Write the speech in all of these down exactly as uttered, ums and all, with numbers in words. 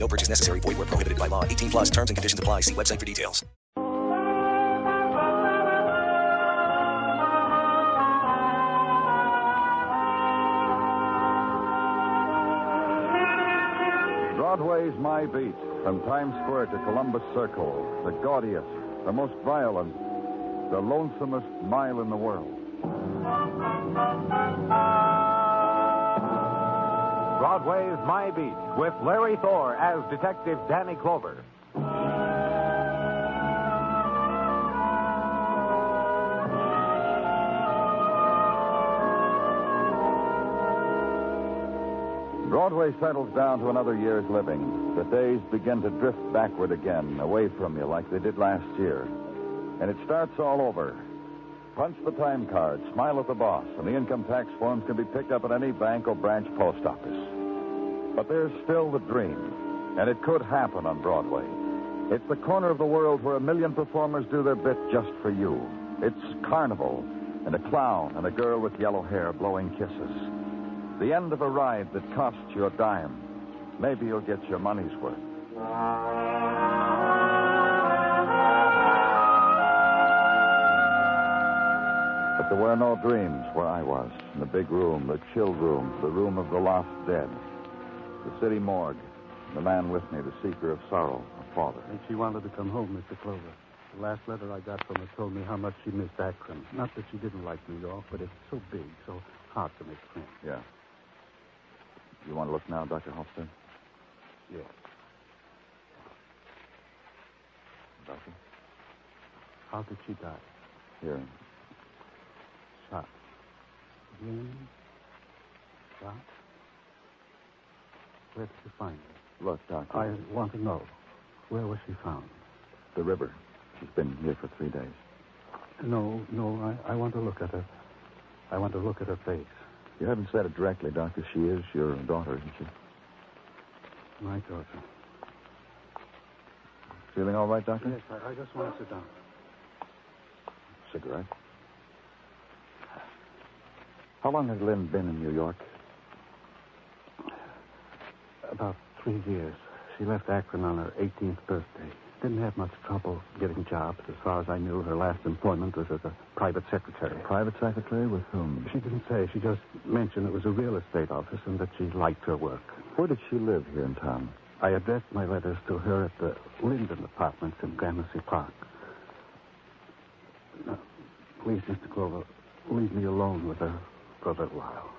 No purchase necessary. Void where prohibited by law. eighteen plus terms and conditions apply. See website for details. Broadway's My Beat. From Times Square to Columbus Circle. The gaudiest, the most violent, the lonesomest mile in the world. Broadway's My Beat, with Larry Thor as Detective Danny Clover. Broadway settles down to another year's living. The days begin to drift backward again, away from you like they did last year. And it starts all over. Punch the time card, smile at the boss, and the income tax forms can be picked up at any bank or branch post office. But there's still the dream, and it could happen on Broadway. It's the corner of the world where a million performers do their bit just for you. It's carnival, and a clown and a girl with yellow hair blowing kisses. The end of a ride that costs you a dime. Maybe you'll get your money's worth. But there were no dreams where I was, in the big room, the chill room, the room of the lost dead, the city morgue, the man with me, the seeker of sorrow, a father. And she wanted to come home, Mister Clover. The last letter I got from her told me how much she missed Akron. Not that she didn't like New York, but it's so big, so hard to make sense. Yeah. You want to look now, Doctor Halstead? Yes. Doctor? How did she die? Here. Shot. Again. Shot. Where did you find her? Look, Doctor. I want to know. Where was she found? The river. She's been here for three days. No, no, I, I want to look at her. I want to look at her face. You haven't said it directly, Doctor. She is your daughter, isn't she? My daughter. Feeling all right, Doctor? Yes, I, I just want to sit down. Cigarette? How long has Lynn been in New York? About three years. She left Akron on her eighteenth birthday. Didn't have much trouble getting jobs. As far as I knew, her last employment was as a private secretary. A private secretary with whom? She didn't say. She just mentioned it was a real estate office and that she liked her work. Where did she live here in town? I addressed my letters to her at the Linden Apartments in Gramercy Park. Now, please, Mister Clover, leave me alone with her. For a little while.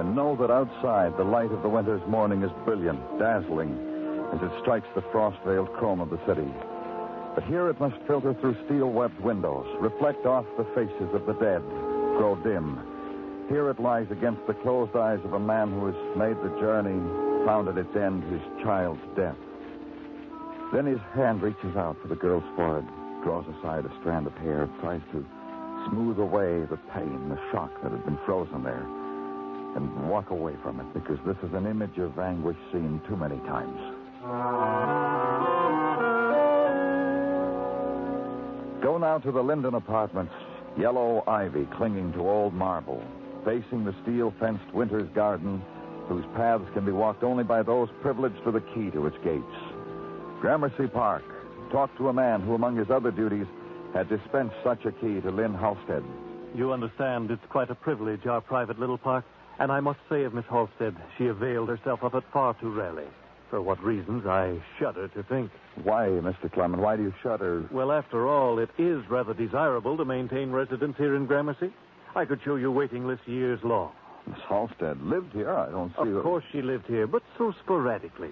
And know that outside the light of the winter's morning is brilliant, dazzling, as it strikes the frost-veiled chrome of the city. But here it must filter through steel-webbed windows, reflect off the faces of the dead, grow dim. Here it lies against the closed eyes of a man who has made the journey, found at its end his child's death. Then his hand reaches out for the girl's forehead, draws aside a strand of hair, tries to smooth away the pain, the shock that had been frozen there, and walk away from it, because this is an image of anguish seen too many times. Go now to the Linden Apartments, yellow ivy clinging to old marble, facing the steel-fenced winter's garden, whose paths can be walked only by those privileged to the key to its gates. Gramercy Park, talk to a man who, among his other duties, had dispensed such a key to Lynn Halstead. You understand, it's quite a privilege, our private little park. And I must say of Miss Halstead, she availed herself of it far too rarely. For what reasons, I shudder to think. Why, Mister Clement, why do you shudder? Well, after all, it is rather desirable to maintain residence here in Gramercy. I could show you waiting lists years long. Miss Halstead lived here. I don't see... Of course she lived here, but so sporadically.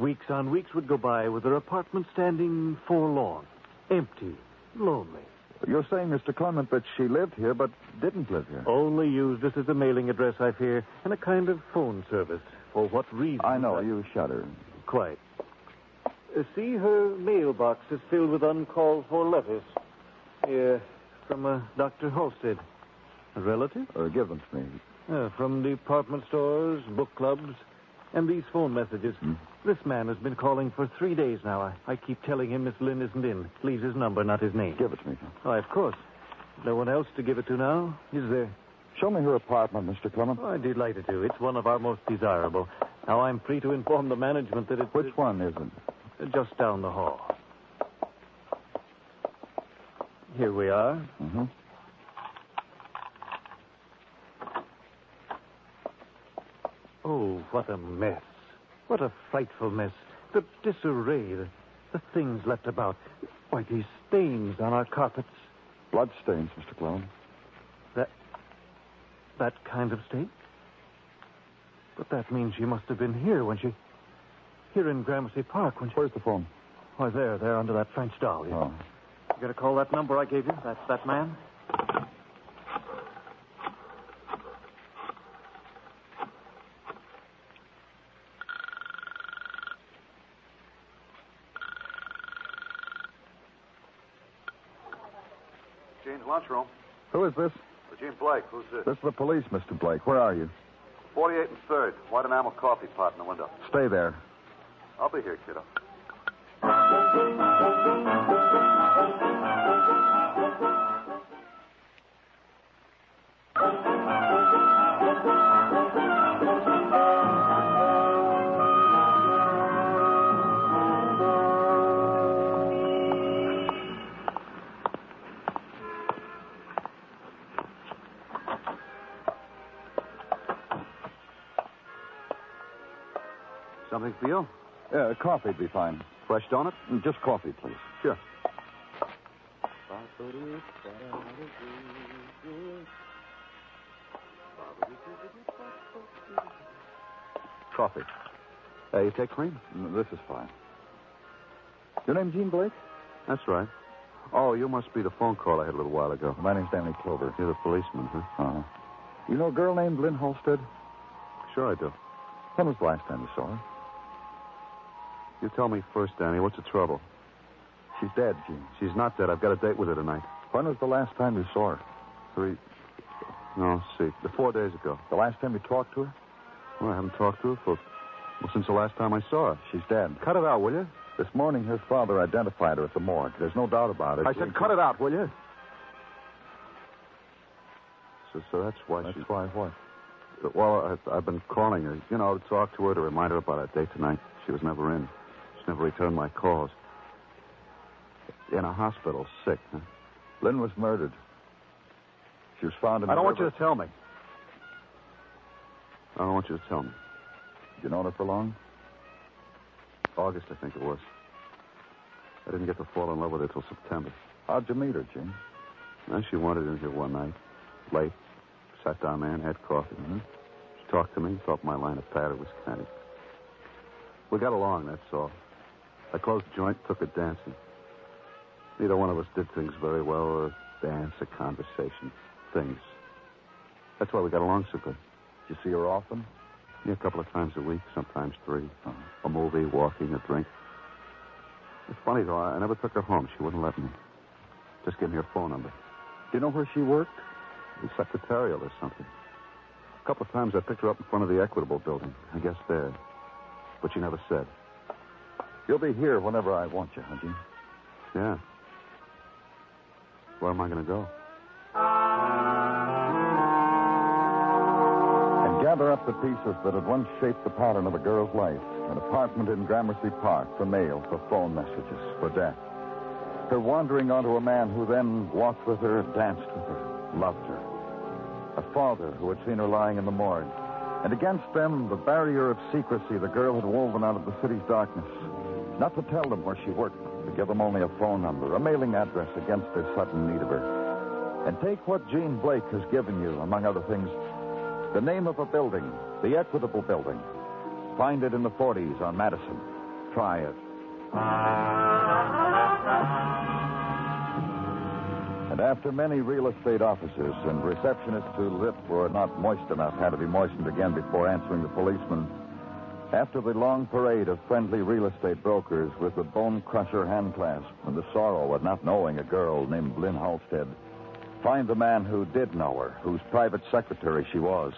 Weeks on weeks would go by with her apartment standing forlorn, empty, lonely. You're saying, Mister Clement, that she lived here but didn't live here? Only used this as a mailing address, I fear, and a kind of phone service. For what reason? I know, I... you shudder. Quite. Uh, see, her mailbox is filled with uncalled-for letters. Here, from uh, Doctor Halstead. A relative? Uh, give them to me. Uh, from department stores, book clubs, and these phone messages. Hmm. This man has been calling for three days now. I, I keep telling him Miss Lynn isn't in. Leaves his number, not his name. Give it to me. Why, of course. No one else to give it to now, is there? Show me her apartment, Mister Clement. Oh, I'd be delighted to. It's one of our most desirable. Now, I'm free to inform the management that it... Which it, one isn't? Just down the hall. Here we are. Mm-hmm. Oh, what a mess. What a frightful mess. The disarray, the, the things left about. Why, these stains on our carpets. Blood stains, Mister Clone. That, that kind of stain? But that means she must have been here when she... Here in Gramercy Park when she... Where's the phone? Why, there, there, under that French doll. You oh. Know. You got to call that number I gave you? That's that man? Lunchroom. Who is this? Eugene Blake. Who's this? This is the police, Mister Blake. Where are you? forty-eight and third. White enamel coffee pot in the window. Stay there. I'll be here, kiddo. Something for you? Yeah, coffee would be fine. Fresh donut? Just coffee, please. Sure. Coffee. Uh, you take cream? No, this is fine. Your name Gene Blake? That's right. Oh, you must be the phone call I had a little while ago. My name's Danny Clover. You're the policeman, huh? Uh-huh. You know a girl named Lynn Halstead? Sure I do. When was the last time you saw her? You tell me first, Danny. What's the trouble? She's dead, Gene. She's not dead. I've got a date with her tonight. When was the last time you saw her? Three... No, see. The four days ago. The last time you talked to her? Well, I haven't talked to her for... Well, since the last time I saw her. She's dead. Cut it out, will you? This morning, her father identified her at the morgue. There's no doubt about it. I said cut it out, will you? So, so that's why she... That's why what? Well, I've been calling her, you know, to talk to her, to remind her about our date tonight. She was never in. She never returned my calls. In a hospital, sick. Huh? Lynn was murdered. She was found in the I don't river. want you to tell me. I don't want you to tell me. You known her for long? August, I think it was. I didn't get to fall in love with her till September. How'd you meet her, Jim? Well, she wandered in here one night, late. Sat down there and had coffee. Mm-hmm. She talked to me, thought my line of patter was kind of... We got along, that's all. I closed the joint, took her dancing. Neither one of us did things very well, a dance, a conversation, things. That's why we got along so good. Did you see her often? Yeah, a couple of times a week, sometimes three. Uh-huh. A movie, walking, a drink. It's funny, though, I never took her home. She wouldn't let me. Just gave me her phone number. Do you know where she worked? The secretarial or something. A couple of times I picked her up in front of the Equitable Building. I guess there. But she never said. You'll be here whenever I want you, Hunting. Yeah. Where am I going to go? And gather up the pieces that had once shaped the pattern of a girl's life. An apartment in Gramercy Park for mail, for phone messages, for death. Her wandering onto a man who then walked with her, danced with her, loved her. A father who had seen her lying in the morgue. And against them, the barrier of secrecy the girl had woven out of the city's darkness. Not to tell them where she worked, to give them only a phone number, a mailing address against their sudden need of her. And take what Gene Blake has given you, among other things, the name of a building, the Equitable Building. Find it in the forties on Madison. Try it. And after many real estate officers and receptionists whose lips were not moist enough had to be moistened again before answering the policeman, after the long parade of friendly real estate brokers with the bone-crusher handclasp and the sorrow at not knowing a girl named Lynn Halstead, find the man who did know her, whose private secretary she was.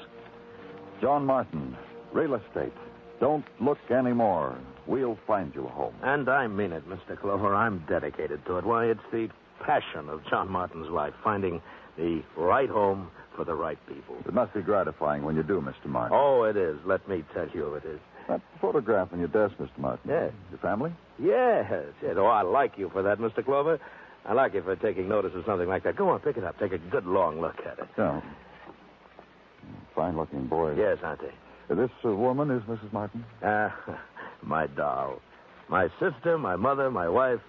John Martin, real estate. Don't look anymore. We'll find you a home. And I mean it, Mister Clover. I'm dedicated to it. Why, it's the passion of John Martin's life, finding the right home for the right people. It must be gratifying when you do, Mister Martin. Oh, it is. Let me tell you, it is. That photograph on your desk, Mister Martin. Yes. Your family? Yes, yes. Oh, I like you for that, Mister Clover. I like you for taking notice of something like that. Go on, pick it up. Take a good long look at it. Oh. Fine-looking boy. Yes, aren't they? This uh, woman is Missus Martin? Ah, uh, my doll. My sister, my mother, my wife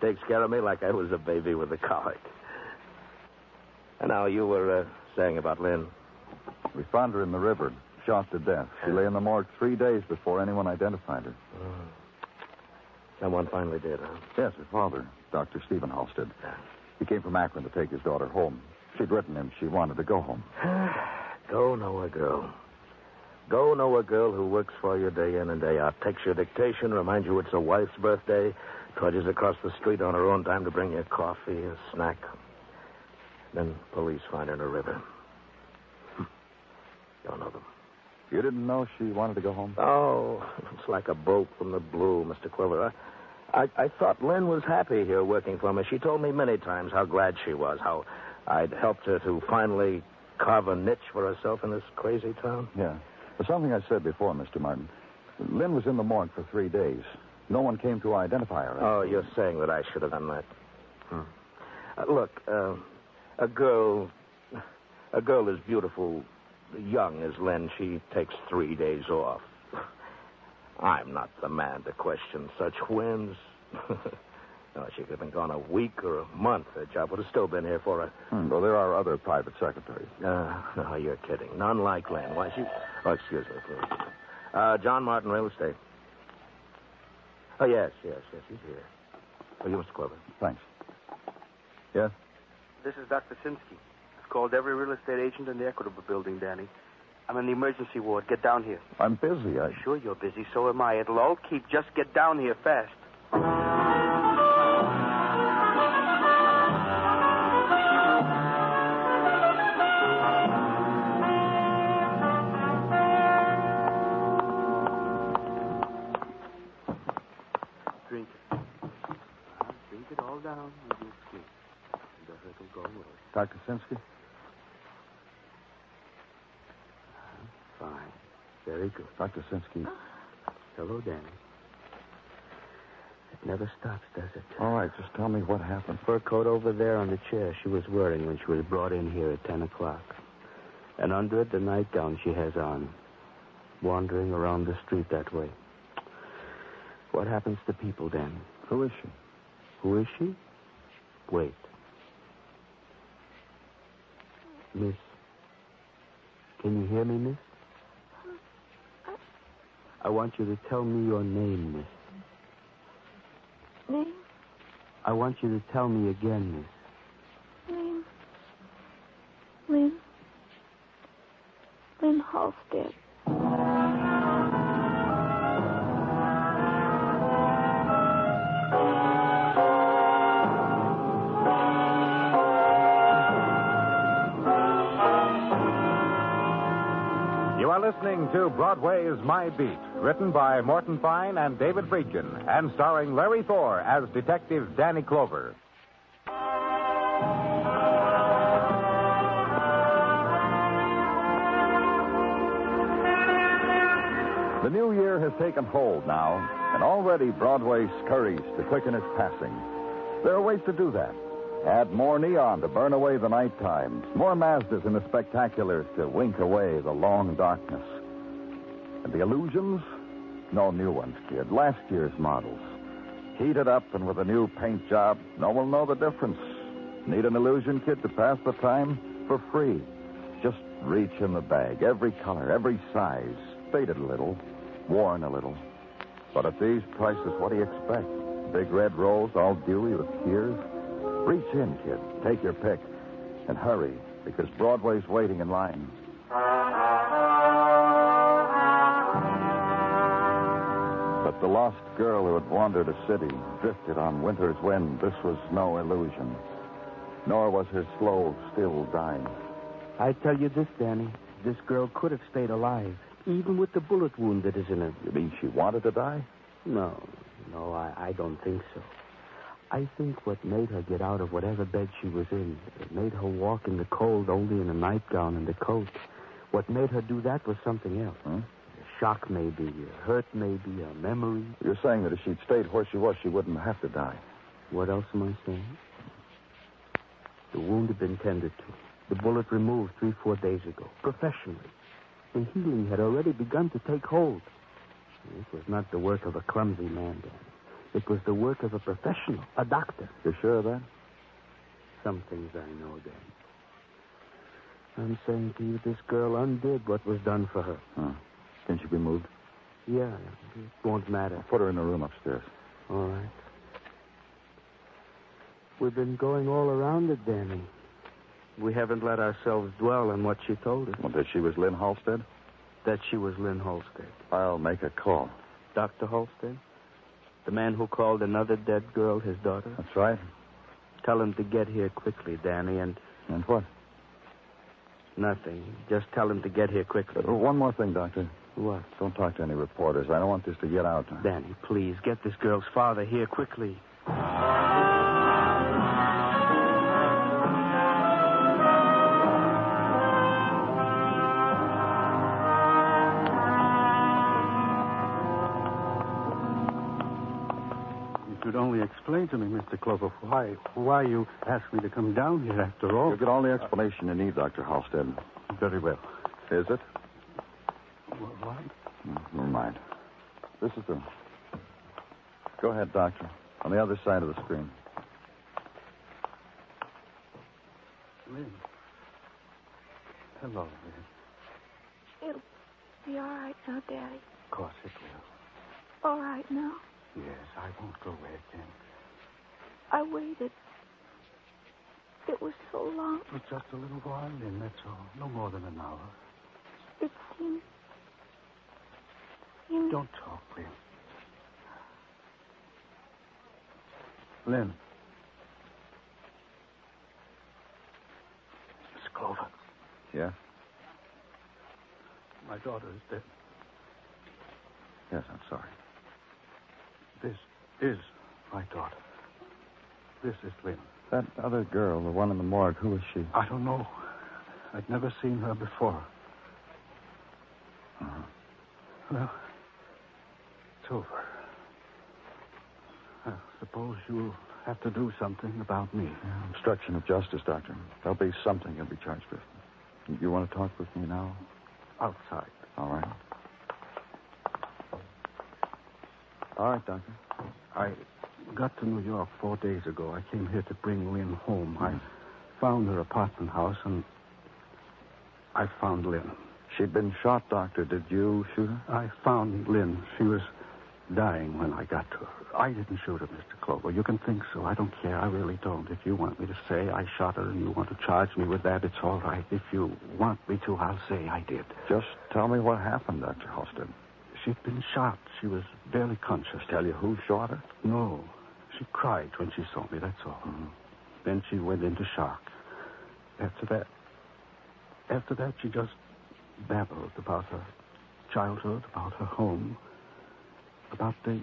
takes care of me like I was a baby with a colic. And now you were uh, saying about Lynn. We found her in the river, shot to death. She lay in the morgue three days before anyone identified her. Mm. Someone finally did, huh? Yes, her father, Doctor Stephen Halstead. He came from Akron to take his daughter home. She'd written him she wanted to go home. Go know a girl. Go know a girl who works for you day in and day out, takes your dictation, reminds you it's a wife's birthday, trudges across the street on her own time to bring you a coffee, a snack. Then police find her in a river. Don't know them. You didn't know she wanted to go home? Oh, it's like a bolt from the blue, Mister Quiller. I, I, I thought Lynn was happy here working for me. She told me many times how glad she was, how I'd helped her to finally carve a niche for herself in this crazy town. Yeah. But something I said before, Mister Martin. Lynn was in the morgue for three days. No one came to identify her. Oh, you're saying that I should have done that. Hmm. Uh, look, uh, a girl... A girl is beautiful... Young as Lynn, she takes three days off. I'm not the man to question such whims. No, she could have been gone a week or a month. Her job would have still been here for her. Hmm. Well, there are other private secretaries. Uh, no, you're kidding. None like Lynn. Why, she... Oh, excuse me, please. Uh, John Martin, real estate. Oh, yes, yes, yes, he's here. Oh, you, Mister Corbin. Thanks. Yes? This is Doctor Shinsky. Called every real estate agent in the Equitable Building, Danny. I'm in the emergency ward. Get down here. I'm busy. I... Sure you're busy. So am I. It'll all keep. Just get down here fast. Drink it. Drink it all down. You'll sleep. The hurt will go away. Doctor Shinsky? Fine. Very good. Doctor Shinsky. Hello, Danny. It never stops, does it? All right, just tell me what happened. Fur coat over there on the chair she was wearing when she was brought in here at ten o'clock. And under it, the nightgown she has on. Wandering around the street that way. What happens to people, Danny? Who is she? Who is she? Wait. Miss. Can you hear me, miss? I want you to tell me your name, miss. Name? I want you to tell me again, miss. Name. Lynn. Lynn Halstead. Listening to Broadway's My Beat, written by Morton Fine and David Friedkin, and starring Larry Thor as Detective Danny Clover. The new year has taken hold now, and already Broadway scurries to quicken its passing. There are ways to do that. Add more neon to burn away the night times, more Mazdas in the spectaculars to wink away the long darkness. And the illusions? No new ones, kid. Last year's models. Heated up and with a new paint job, no one will know the difference. Need an illusion kit to pass the time? For free. Just reach in the bag. Every color, every size. Faded a little. Worn a little. But at these prices, what do you expect? Big red rolls, all dewy with tears? Reach in, kid. Take your pick. And hurry, because Broadway's waiting in line. But the lost girl who had wandered a city, drifted on winter's wind, this was no illusion. Nor was her slow, still dying. I tell you this, Danny. This girl could have stayed alive, even with the bullet wound that is in her. You mean she wanted to die? No. No, I, I don't think so. I think what made her get out of whatever bed she was in, it made her walk in the cold only in a nightgown and a coat. What made her do that was something else. Hmm? A shock, maybe. A hurt, maybe. A memory. You're saying that if she'd stayed where she was, she wouldn't have to die. What else am I saying? The wound had been tended to. The bullet removed three, four days ago, professionally. The healing had already begun to take hold. It was not the work of a clumsy man, Danny. It was the work of a professional, a doctor. You're sure of that? Some things I know, Danny. I'm saying to you, this girl undid what was done for her. Huh. Can she be moved? Yeah, it won't matter. I'll put her in the room upstairs. All right. We've been going all around it, Danny. We haven't let ourselves dwell on what she told us. Well, that she was Lynn Halstead? That she was Lynn Halstead. I'll make a call. Doctor Halstead? The man who called another dead girl his daughter? That's right. Tell him to get here quickly, Danny, and... And what? Nothing. Just tell him to get here quickly. Uh, one more thing, Doctor. What? Don't talk to any reporters. I don't want this to get out. Danny, please, get this girl's father here quickly. Explain to me, Mister Clover, why why you asked me to come down here after all. You'll get all the explanation you need, Doctor Halstead. Very well. Is it? What? Never mind. This is the... Go ahead, Doctor. On the other side of the screen. Lynn. Hello, Lynn. It'll be all right now, Daddy. Of course it will. All right now? Yes, I won't go away again. I waited. It was so long. It was just a little while, Lynn, that's all. No more than an hour. It seemed... seemed... Don't talk, Lynn. Lynn. Miss Clover. Yeah? My daughter is dead. Yes, I'm sorry. This is my daughter. This is Lynn. That other girl, the one in the morgue, who is she? I don't know. I'd never seen her before. Uh-huh. Well, it's over. I suppose you'll have to do something about me. Yeah, obstruction of justice, Doctor. There'll be something you'll be charged with. You want to talk with me now? Outside. All right. All right, Doctor. I got to New York four days ago. I came here to bring Lynn home. Mm. I found her apartment house, and I found Lynn. She'd been shot, Doctor. Did you shoot her? I found Lynn. She was dying when I got to her. I didn't shoot her, Mister Clover. You can think so. I don't care. I really don't. If you want me to say I shot her and you want to charge me with that, it's all right. If you want me to, I'll say I did. Just tell me what happened, Doctor Halstead. She'd been shot. She was barely conscious. Tell you who shot her? No. She cried when she saw me, that's all. Mm-hmm. Then she went into shock. After that, after that, she just babbled about her childhood, about her home, about the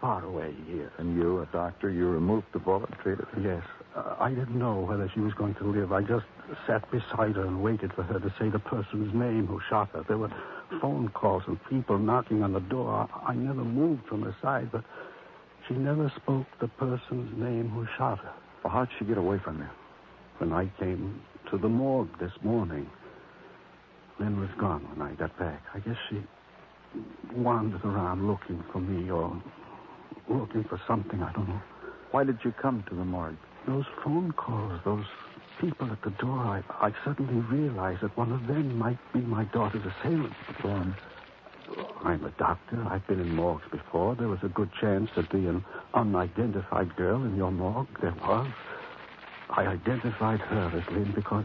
faraway years. And you, a doctor, you removed the bullet, treated her? Yes. Uh, I didn't know whether she was going to live. I just sat beside her and waited for her to say the person's name who shot her. There were phone calls and people knocking on the door. I never moved from her side, but she never spoke the person's name who shot her. Well, how'd she get away from there? When I came to the morgue this morning, Lynn was gone when I got back. I guess she wandered around looking for me or looking for something, I don't know. Why did you come to the morgue? Those phone calls, those people at the door, I, I suddenly realized that one of them might be my daughter's assailant. Go on. I'm a doctor. I've been in morgues before. There was a good chance there'd be an unidentified girl in your morgue. There was. I identified her as Lynn because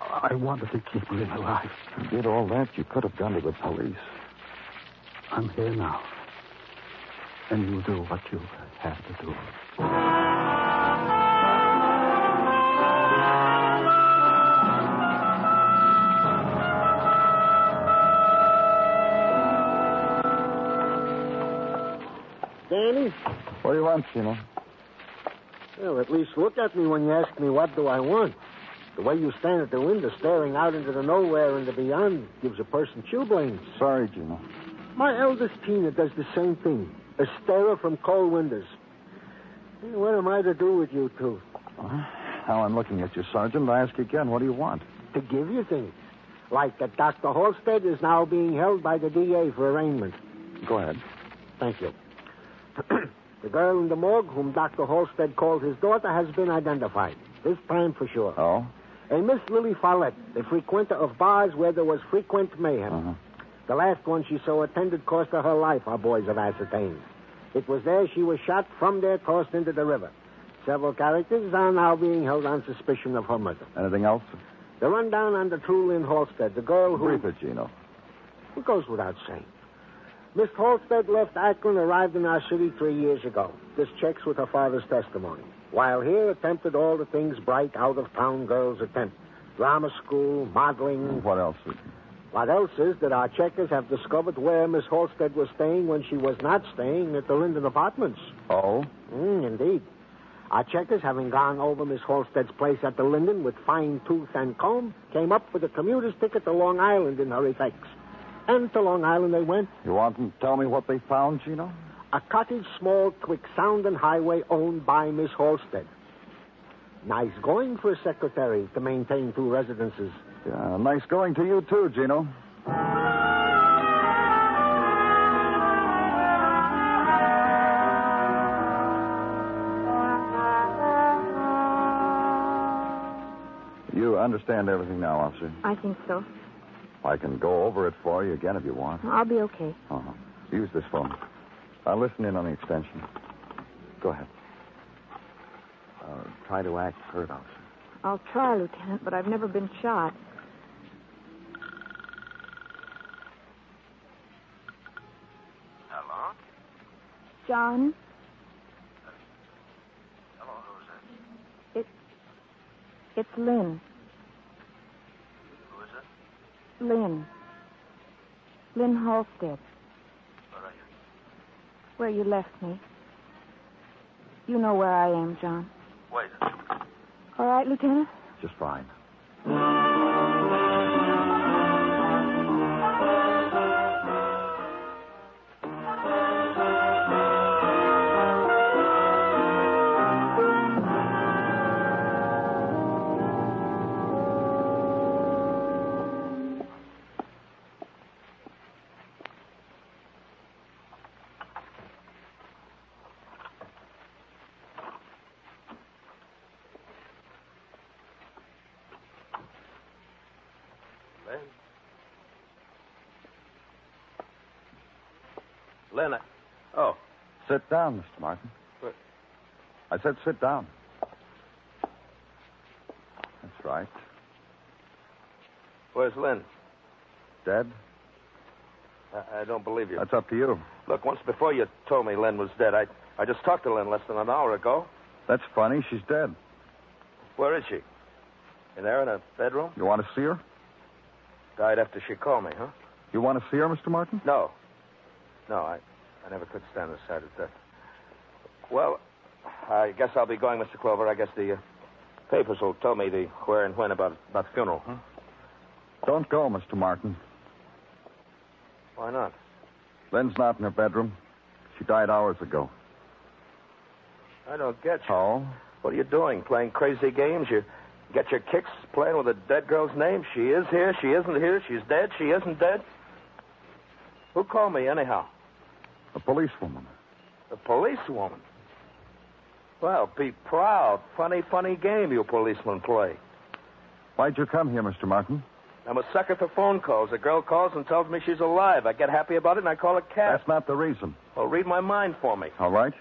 I wanted to keep Lynn alive. You did all that, you could have gone to the police. I'm here now. And you do what you have to do. Danny? What do you want, Chino? Well, at least look at me when you ask me what do I want. The way you stand at the window staring out into the nowhere and the beyond gives a person chilblains. Sorry, Gino. My eldest Tina does the same thing. A starer from cold windows. What am I to do with you two? Uh, now I'm looking at you, Sergeant. I ask again, what do you want? To give you things. Like that Doctor Halstead is now being held by the D A for arraignment. Go ahead. Thank you. The girl in the morgue whom Doctor Halstead called his daughter has been identified. This time for sure. Oh? A Miss Lily Follett, the frequenter of bars where there was frequent mayhem. Uh-huh. The last one she so attended cost her her life, our boys have ascertained. It was there she was shot, from there tossed into the river. Several characters are now being held on suspicion of her murder. Anything else? The rundown on the true Lynn Halstead, the girl who... Brief it, Gino. It goes without saying. Miss Halstead left Akron, arrived in our city three years ago. This checks with her father's testimony. While here, attempted all the things bright out-of-town girls attempt. Drama school, modeling... What else is... What else is that our checkers have discovered where Miss Halstead was staying when she was not staying at the Linden Apartments. Oh? Mm, indeed. Our checkers, having gone over Miss Halstead's place at the Linden with fine tooth and comb, came up with a commuter's ticket to Long Island in her effects. And to Long Island they went. You want to tell me what they found, Gino? A cottage small quick-sound and highway owned by Miss Halstead. Nice going for a secretary to maintain two residences. Yeah, nice going to you, too, Gino. You understand everything now, officer? I think so. I can go over it for you again if you want. I'll be okay. Uh-huh. Use this phone. I'll listen in on the extension. Go ahead. Uh, try to act hurt, officer. I'll try, Lieutenant, but I've never been shot. Hello? John? Uh, hello, who's it? It, it's Lynn. Who is it? Lynn. Lynn Halstead. Where are you? Where you left me. You know where I am, John. Wait a minute. All right, Lieutenant? Just fine. Lynn, I... Oh. Sit down, Mister Martin. What? I said sit down. That's right. Where's Lynn? Dead? I, I don't believe you. That's up to you. Look, once before you told me Lynn was dead. I, I just talked to Lynn less than an hour ago. That's funny. She's dead. Where is she? In there in her bedroom? You want to see her? Died after she called me, huh? You want to see her, Mister Martin? No. No, I, I never could stand the sight of death. Well, I guess I'll be going, Mister Clover. I guess the uh, papers will tell me the where and when about, about the funeral. Huh? Don't go, Mister Martin. Why not? Lynn's not in her bedroom. She died hours ago. I don't get you. Oh? What are you doing, playing crazy games? You get your kicks playing with a dead girl's name? She is here, she isn't here, she's dead, she isn't dead. Who called me, anyhow? A policewoman. A policewoman? Well, be proud. Funny, funny game you policemen play. Why'd you come here, Mister Martin? I'm a sucker for phone calls. A girl calls and tells me she's alive. I get happy about it and I call a cab. That's not the reason. Well, read my mind for me. All right.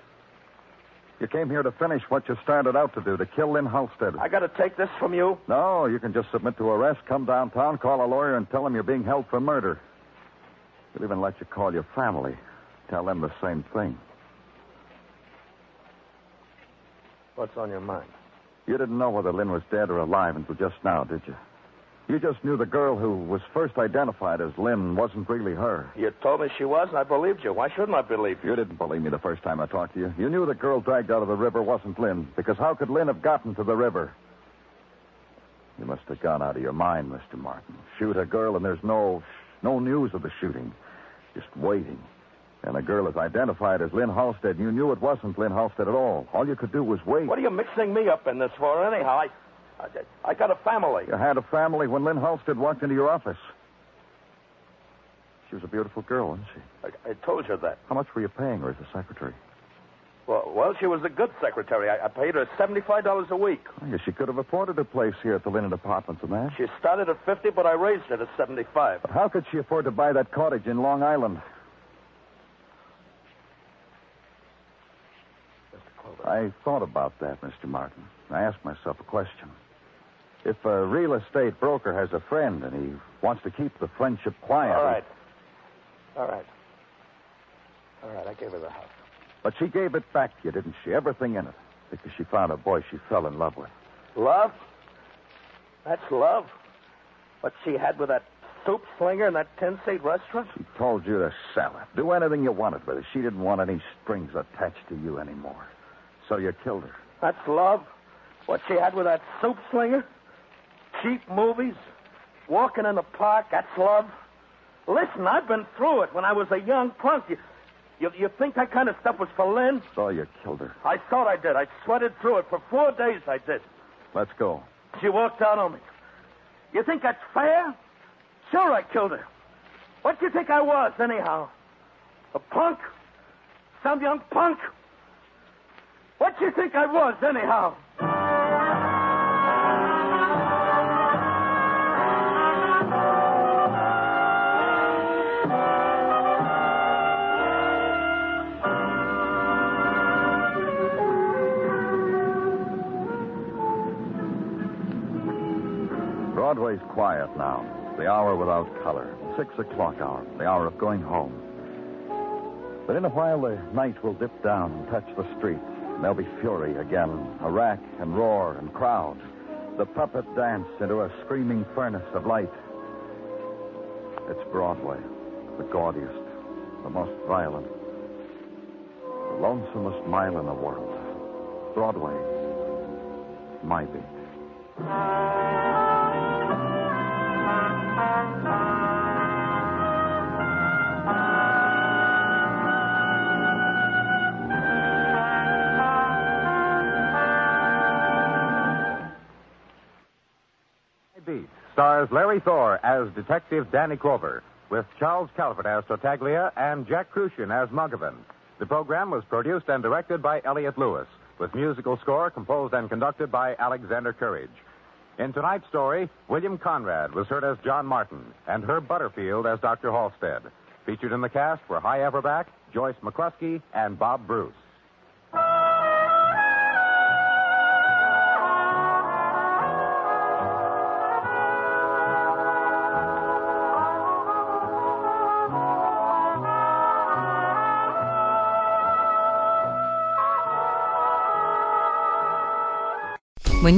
You came here to finish what you started out to do, to kill Lynn Halstead. I got to take this from you? No, you can just submit to arrest, come downtown, call a lawyer, and tell them you're being held for murder. They'll even let you call your family. Tell them the same thing. What's on your mind? You didn't know whether Lynn was dead or alive until just now, did you? You just knew the girl who was first identified as Lynn wasn't really her. You told me she was, and I believed you. Why shouldn't I believe you? You didn't believe me the first time I talked to you. You knew the girl dragged out of the river wasn't Lynn, because how could Lynn have gotten to the river? You must have gone out of your mind, Mister Martin. Shoot a girl, and there's no, no news of the shooting. Just waiting. And a girl is identified as Lynn Halstead, and you knew it wasn't Lynn Halstead at all. All you could do was wait. What are you mixing me up in this for, anyhow? I... I, I got a family. You had a family when Lynn Halstead walked into your office. She was a beautiful girl, wasn't she? I, I told you that. How much were you paying her as a secretary? Well, well, she was a good secretary. I, I paid her seventy-five dollars a week. I guess she could have afforded a place here at the Linden Apartments, man. She started at fifty, but I raised her to seventy-five. But how could she afford to buy that cottage in Long Island? Mister Clover. I thought about that, Mister Martin. I asked myself a question. If a real estate broker has a friend and he wants to keep the friendship quiet... All right. He... All right. All right, I gave her the house. But she gave it back to you, didn't she? Everything in it. Because she found a boy she fell in love with. Love? That's love? What she had with that soup slinger in that ten-seat restaurant? She told you to sell it. Do anything you wanted with it. She didn't want any strings attached to you anymore. So you killed her. That's love? What she had with that soup slinger? Cheap movies, walking in the park, that's love. Listen, I've been through it when I was a young punk. You, you, you think that kind of stuff was for Lynn? So you killed her. I thought I did. I sweated through it. For four days I did. Let's go. She walked out on me. You think that's fair? Sure, I killed her. What do you think I was, anyhow? A punk? Some young punk? What do you think I was, anyhow? Broadway's quiet now. The hour without color. Six o'clock hour. The hour of going home. But in a while, the night will dip down and touch the streets. And there'll be fury again. A rack and roar and crowd. The puppet dance into a screaming furnace of light. It's Broadway. The gaudiest. The most violent. The lonesomest mile in the world. Broadway. My Beat. Stars Larry Thor as Detective Danny Clover, with Charles Calvert as Totaglia and Jack Kruschen as Muggavan. The program was produced and directed by Elliott Lewis, with musical score composed and conducted by Alexander Courage. In tonight's story, William Conrad was heard as John Martin and Herb Butterfield as Doctor Halstead. Featured in the cast were Hy Averback, Joyce McCluskey, and Bob Bruce. When